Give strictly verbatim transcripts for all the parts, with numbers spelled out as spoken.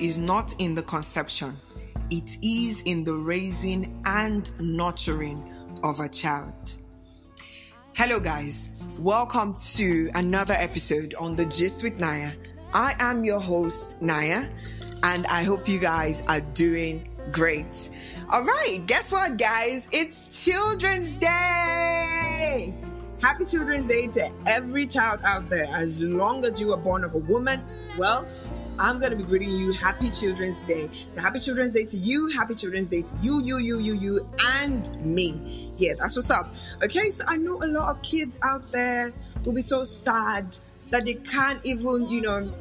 is not in the conception. It is in the raising and nurturing of a child. Hello guys, welcome to another episode on The Gist with Naya. I am your host Naya, and I hope you guys are doing great. All right, guess what guys? It's Children's Day! Happy Children's Day to every child out there. As long as you were born of a woman, well, I'm going to be greeting you Happy Children's Day. So Happy Children's Day to you, Happy Children's Day to you, you, you, you, you, and me. Yes, that's what's up. Okay, so I know a lot of kids out there will be so sad that they can't even, you know,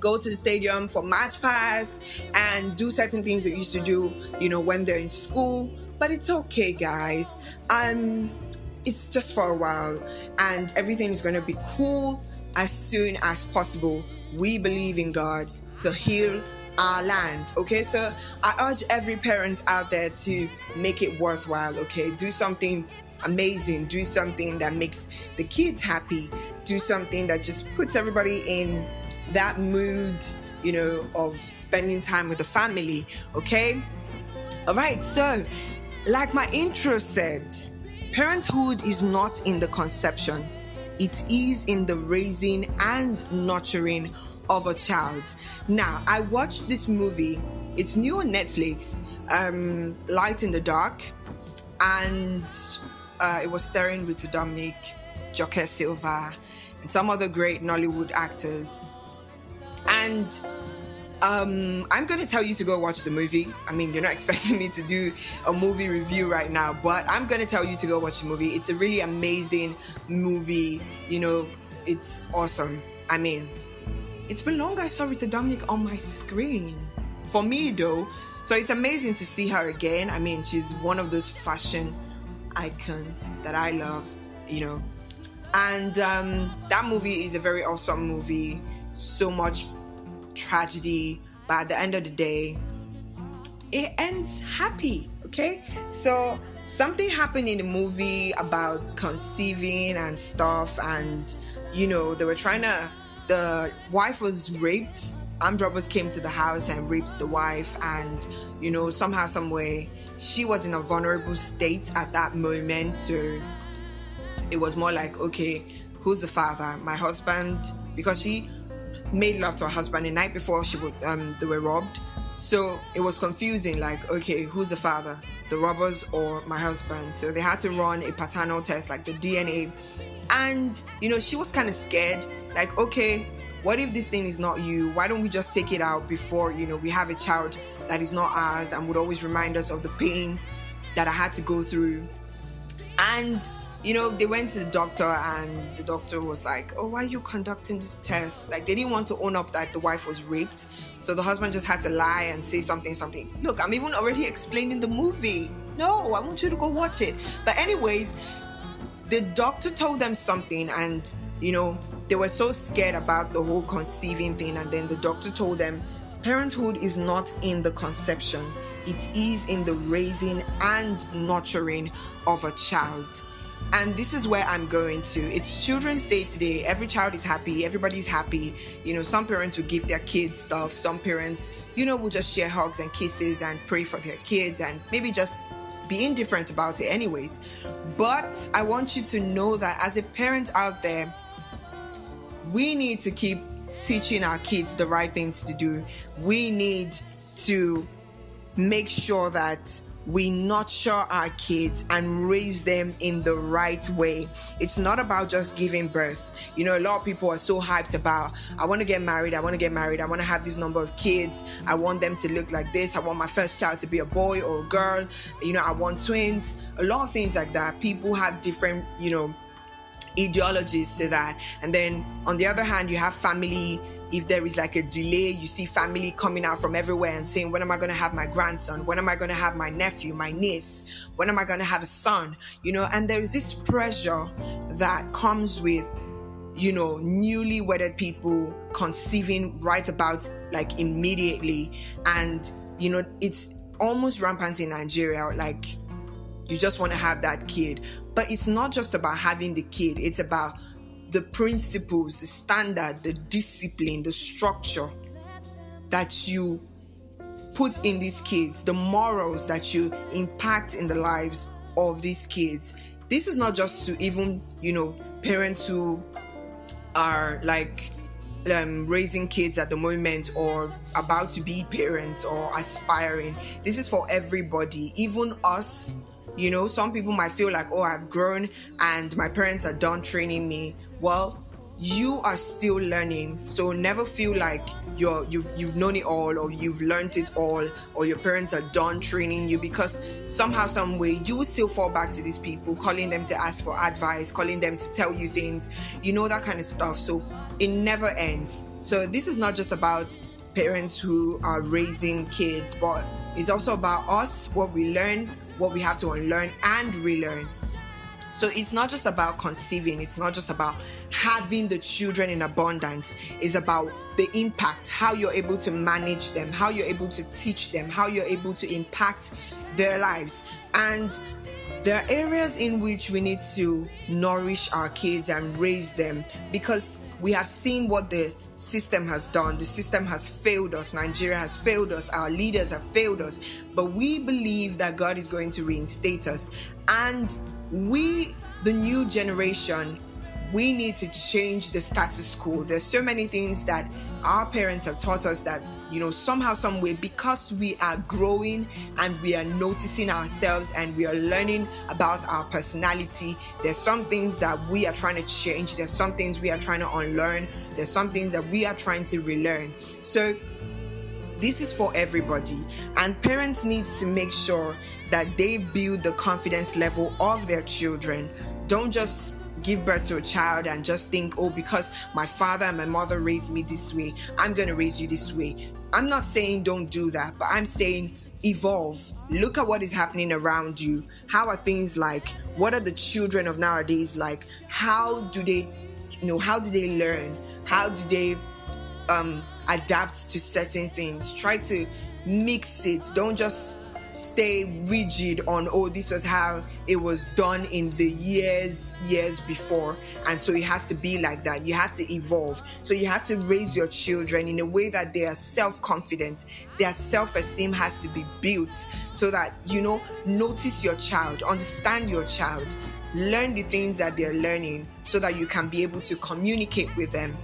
go to the stadium for match pass and do certain things they used to do, you know, when they're in school. But it's okay, guys. Um, it's just for a while, and everything is going to be cool as soon as possible. We believe in God to heal our land, okay? So I urge every parent out there to make it worthwhile, okay? Do something amazing. Do something that makes the kids happy. Do something that just puts everybody in that mood, you know, of spending time with the family, okay? All right, so like my intro said, parenthood is not in the conception. It is in the raising and nurturing of a child. Now, I watched this movie. It's new on Netflix, um, Light in the Dark. And uh, it was starring Rita Dominic, Joaquin Silva, and some other great Nollywood actors. And um, I'm going to tell you to go watch the movie. I mean, you're not expecting me to do a movie review right now, but I'm going to tell you to go watch the movie. It's a really amazing movie. You know, it's awesome. I mean, it's been long I saw Rita Dominic on my screen. For me, though, so it's amazing to see her again. I mean, she's one of those fashion icons that I love, you know. And um, that movie is a very awesome movie. So much tragedy, but at the end of the day, it ends happy, okay? So something happened in the movie about conceiving and stuff, and, you know, they were trying to, the wife was raped. Armed robbers came to the house and raped the wife, and, you know, somehow, some way, she was in a vulnerable state at that moment, so it was more like, okay, who's the father? My husband? Because she made love to her husband the night before she would, um, they were robbed. So it was confusing, like, okay, who's the father? The robbers or my husband? So they had to run a paternal test, like the D N A. And, you know, she was kind of scared, like, okay, what if this thing is not you? Why don't we just take it out before, you know, we have a child that is not ours and would always remind us of the pain that I had to go through. And you know, they went to the doctor, and the doctor was like, oh, why are you conducting this test? Like, they didn't want to own up that the wife was raped. So the husband just had to lie and say something, something. Look, I'm even already explaining the movie. No, I want you to go watch it. But anyways, the doctor told them something, and, you know, they were so scared about the whole conceiving thing. And then the doctor told them, parenthood is not in the conception. It is in the raising and nurturing of a child. And this is where I'm going to. It's Children's Day today. Every child is happy. Everybody's happy. You know, some parents will give their kids stuff. Some parents, you know, will just share hugs and kisses and pray for their kids and maybe just be indifferent about it anyways. But I want you to know that as a parent out there, we need to keep teaching our kids the right things to do. We need to make sure that we nurture our kids and raise them in the right way. It's not about just giving birth. You know, a lot of people are so hyped about, I want to get married, I want to get married, I want to have this number of kids, I want them to look like this, I want my first child to be a boy or a girl, you know, I want twins, a lot of things like that. People have different, you know, ideologies to that. And then on the other hand, you have family. If there is like a delay, you see family coming out from everywhere and saying, when am I going to have my grandson? When am I going to have my nephew, my niece? When am I going to have a son? You know, and there is this pressure that comes with, you know, newly wedded people conceiving right about like immediately. And, you know, it's almost rampant in Nigeria. Like, you just want to have that kid. But it's not just about having the kid. It's about the principles, the standard, the discipline, the structure that you put in these kids, the morals that you impact in the lives of these kids. This is not just to even, you know, parents who are like um, raising kids at the moment or about to be parents or aspiring. This is for everybody, even us. You know, some people might feel like, oh, I've grown and my parents are done training me. Well, you are still learning, so never feel like you're you've you've known it all or you've learned it all or your parents are done training you, because somehow, some way, you will still fall back to these people, calling them to ask for advice, calling them to tell you things, you know, that kind of stuff. So it never ends. So this is not just about parents who are raising kids, but it's also about us, what we learn, what we have to unlearn and relearn. So it's not just about conceiving, it's not just about having the children in abundance, it's about the impact, how you're able to manage them, how you're able to teach them, how you're able to impact their lives. And there are areas in which we need to nourish our kids and raise them, because we have seen what the system has done. The system has failed us. Nigeria has failed us. Our leaders have failed us. But we believe that God is going to reinstate us. And we, the new generation, we need to change the status quo. There's so many things that our parents have taught us that, you know, somehow, some way, because we are growing and we are noticing ourselves and we are learning about our personality, there's some things that we are trying to change, there's some things we are trying to unlearn, there's some things that we are trying to relearn. So this is for everybody, and parents need to make sure that they build the confidence level of their children. Don't just give birth to a child and just think, oh, because my father and my mother raised me this way, I'm going to raise you this way. I'm not saying don't do that, but I'm saying evolve. Look at what is happening around you. How are things like? What are the children of nowadays like? How do they, you know, how do they learn? How do they um, adapt to certain things? Try to mix it. Don't just stay rigid on, oh, this was how it was done in the years years before, and so it has to be like that. You have to evolve. So you have to raise your children in a way that they are self-confident, their self-esteem has to be built, so that, you know, notice your child, understand your child, learn the things that they're learning, so that you can be able to communicate with them.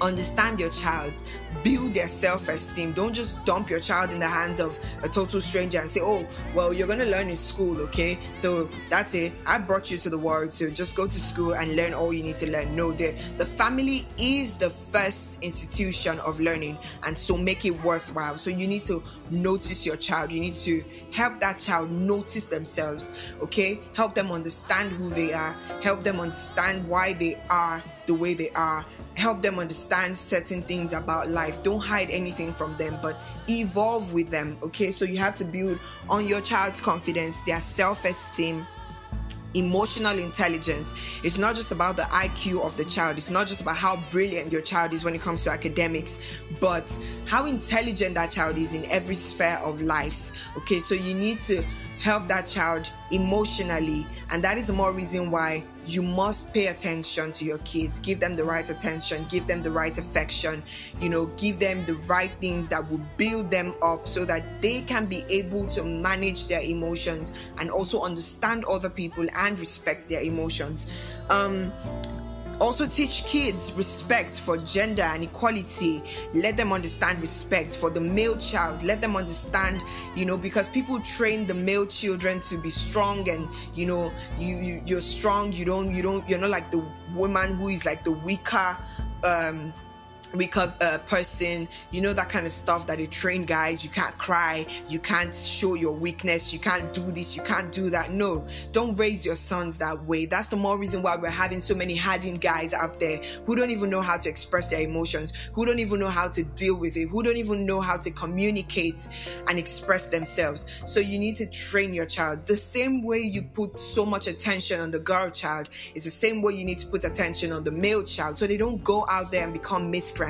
Understand your child, build their self-esteem. Don't just dump your child in the hands of a total stranger and say, oh, well, you're going to learn in school, okay? So that's it. I brought you to the world, so just go to school and learn all you need to learn. No, the, the family is the first institution of learning, and so make it worthwhile. So you need to notice your child. You need to help that child notice themselves, okay? Help them understand who they are. Help them understand why they are the way they are. Help them understand certain things about life. Don't hide anything from them, but evolve with them, okay? So you have to build on your child's confidence, their self-esteem, emotional intelligence. It's not just about the I Q of the child. It's not just about how brilliant your child is when it comes to academics, but how intelligent that child is in every sphere of life, okay? So you need to help that child emotionally, and that is more reason why you must pay attention to your kids. Give them the right attention, give them the right affection, you know, give them the right things that will build them up, so that they can be able to manage their emotions and also understand other people and respect their emotions. Um, also teach kids respect for gender and equality. Let them understand respect for the male child. Let them understand, you know, because people train the male children to be strong, and you know, you, you you're strong, you don't you don't you're not like the woman who is like the weaker um because a person, you know, that kind of stuff that they train guys. You can't cry, you can't show your weakness, you can't do this, you can't do that. No, don't raise your sons that way. That's the more reason why we're having so many hardened guys out there who don't even know how to express their emotions, who don't even know how to deal with it, who don't even know how to communicate and express themselves. So you need to train your child. The same way you put so much attention on the girl child is the same way you need to put attention on the male child, so they don't go out there and become miscreants.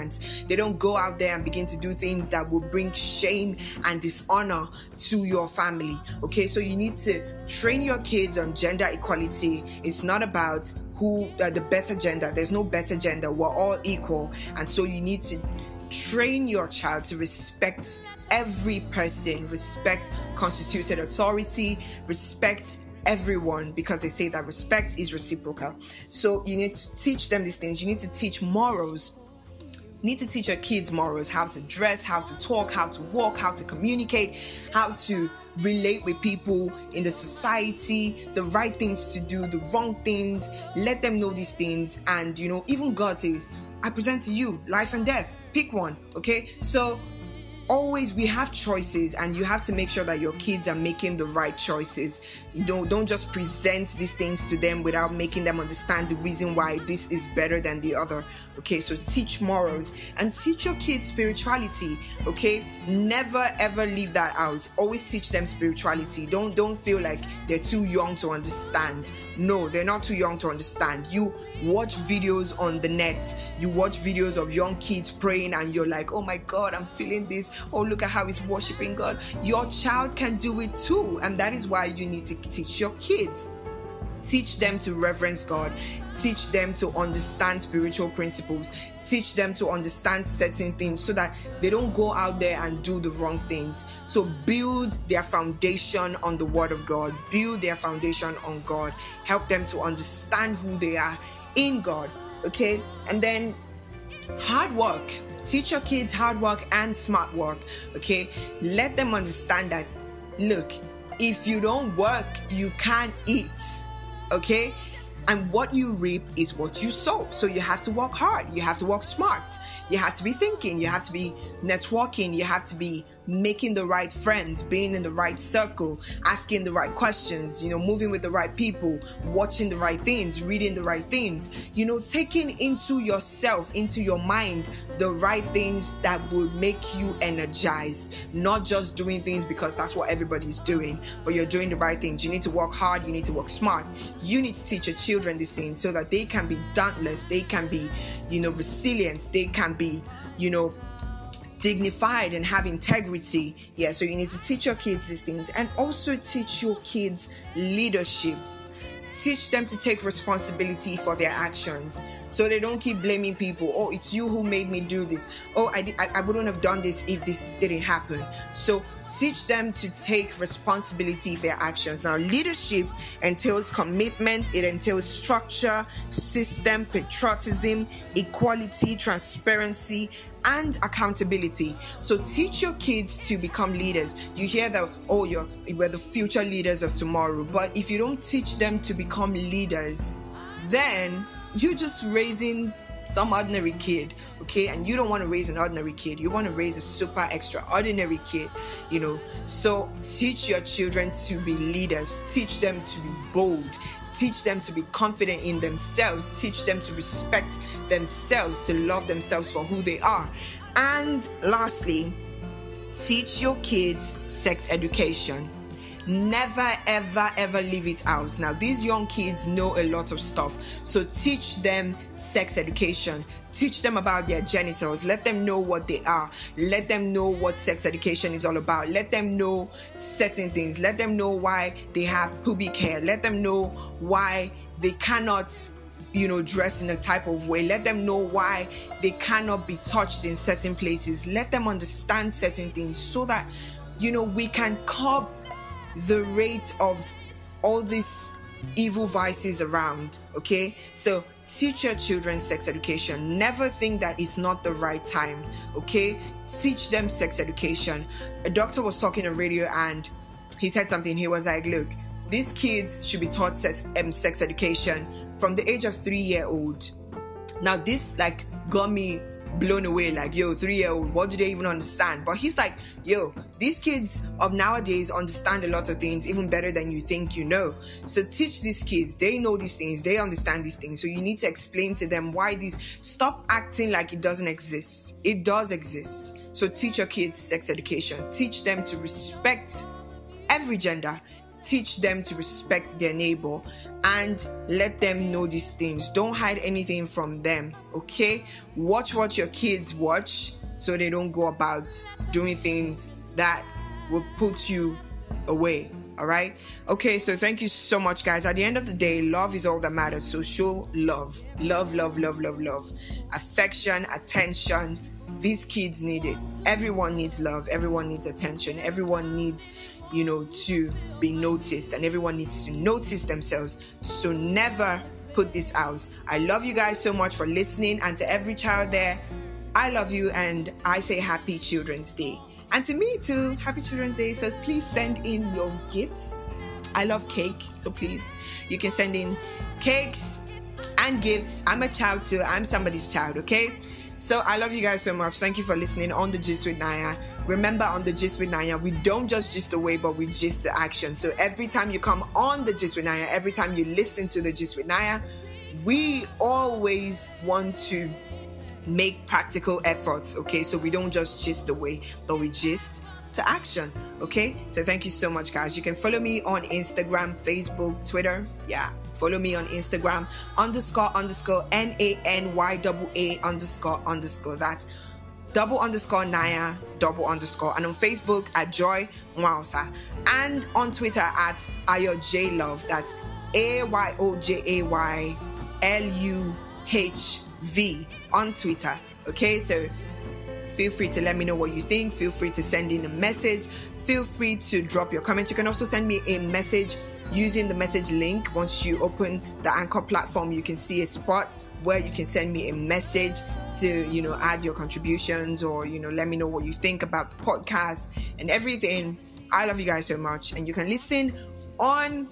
They don't go out there and begin to do things that will bring shame and dishonor to your family. Okay, so you need to train your kids on gender equality. It's not about who uh, the better gender. There's no better gender. We're all equal, and so you need to train your child to respect every person, respect constituted authority, respect everyone, because they say that respect is reciprocal. So you need to teach them these things. You need to teach morals. You need to teach your kids morals, how to dress, how to talk, how to walk, how to communicate, how to relate with people in the society, the right things to do, the wrong things. Let them know these things. And, you know, even God says, I present to you life and death. Pick one. Okay? So always, we have choices, and you have to make sure that your kids are making the right choices. You don't don't just present these things to them without making them understand the reason why this is better than the other. Okay, so teach morals and teach your kids spirituality. Okay, never ever leave that out. Always teach them spirituality. Don't don't feel like they're too young to understand. No, they're not too young to understand. You watch videos on the net. You watch videos of young kids praying, and you're like, oh my God, I'm feeling this. Oh, look at how he's worshiping God. Your child can do it too. And that is why you need to teach your kids. Teach them to reverence God. Teach them to understand spiritual principles. Teach them to understand certain things so that they don't go out there and do the wrong things. So build their foundation on the Word of God. Build their foundation on God. Help them to understand who they are in God. Okay? And then hard work. Teach your kids hard work and smart work. Okay? Let them understand that, look, if you don't work, you can't eat. Okay? And what you reap is what you sow. So you have to work hard. You have to work smart. You have to be thinking. You have to be networking. You have to be making the right friends, being in the right circle, asking the right questions, you know, moving with the right people, watching the right things, reading the right things, you know, taking into yourself, into your mind, the right things that will make you energized, not just doing things because that's what everybody's doing, but you're doing the right things. You need to work hard. You need to work smart. You need to teach your children these things so that they can be dauntless. They can be, you know, resilient. They can be, you know, dignified and have integrity. Yeah, so you need to teach your kids these things, and also teach your kids leadership. Teach them to take responsibility for their actions, so they don't keep blaming people. Oh, it's you who made me do this. Oh, I, I, I wouldn't have done this if this didn't happen. So teach them to take responsibility for their actions. Now, leadership entails commitment. It entails structure, system, patriotism, equality, transparency, and accountability. So teach your kids to become leaders. You hear that, oh, you're we're the future leaders of tomorrow. But if you don't teach them to become leaders, then you're just raising some ordinary kid, okay? And you don't want to raise an ordinary kid. You want to raise a super extraordinary kid, you know? So teach your children to be leaders. Teach them to be bold. Teach them to be confident in themselves. Teach them to respect themselves, to love themselves for who they are. And lastly, teach your kids sex education. Never, ever, ever leave it out. Now, these young kids know a lot of stuff. So teach them sex education. Teach them about their genitals. Let them know what they are. Let them know what sex education is all about. Let them know certain things. Let them know why they have pubic hair. Let them know why they cannot, you know, dress in a type of way. Let them know why they cannot be touched in certain places. Let them understand certain things so that, you know, we can curb the rate of all these evil vices around. Okay, so teach your children sex education. Never think that it's not the right time. Okay, teach them sex education. A doctor was talking on radio, and he said something. He was like, look, these kids should be taught sex, um, sex education from the age of three year old. Now this like got me blown away, like, yo, three year old, what do they even understand? But he's like, yo, these kids of nowadays understand a lot of things even better than you think you know. So teach these kids. They know these things, they understand these things. So you need to explain to them why these. Stop acting like it doesn't exist. It does exist. So teach your kids sex education. Teach them to respect every gender. Teach them to respect their neighbor, and let them know these things. Don't hide anything from them, okay? Watch what your kids watch so they don't go about doing things that will put you away, all right? Okay, so thank you so much, guys. At the end of the day, love is all that matters, so show love. Love, love, love, love, love. Affection, attention, these kids need it. Everyone needs love. Everyone needs attention. Everyone needs, you know, to be noticed, and everyone needs to notice themselves. So never put this out. I love you guys so much for listening, and to every child there, I love you, and I say Happy Children's Day. And to me too, Happy Children's Day. So please send in your gifts. I love cake, so please, you can send in cakes and gifts. I'm a child too. I'm somebody's child, okay? So I love you guys so much. Thank you for listening on The Gist with Naya. Remember, on The Gist with Naya, we don't just gist away, but we gist the action. So every time you come on The Gist with Naya, every time you listen to The Gist with Naya, we always want to make practical efforts, okay? So we don't just gist away, but we gist to action, okay? So thank you so much, guys. You can follow me on Instagram, Facebook, Twitter. Yeah, follow me on Instagram, underscore underscore N A N Y A A underscore underscore. That's double underscore Naya, double underscore. And on Facebook at Joy Nwaosa. And on Twitter at Ayojayluhv. That's A Y O J A Y L U H V on Twitter, okay? So feel free to let me know what you think. Feel free to send in a message. Feel free to drop your comments. You can also send me a message using the message link. Once you open the Anchor platform, you can see a spot where you can send me a message to, you know, add your contributions, or, you know, let me know what you think about the podcast and everything. I love you guys so much. And you can listen on,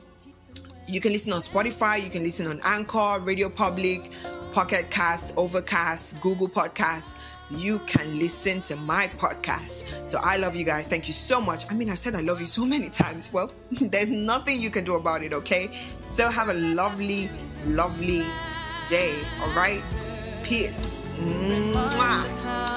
you can listen on Spotify. You can listen on Anchor, Radio Public, Pocket Cast, Overcast, Google Podcasts. You can listen to my podcast. So I love you guys. Thank you so much. I mean, I've said I love you so many times. Well, there's nothing you can do about it, okay? So have a lovely, lovely day, all right? Peace. Mwah.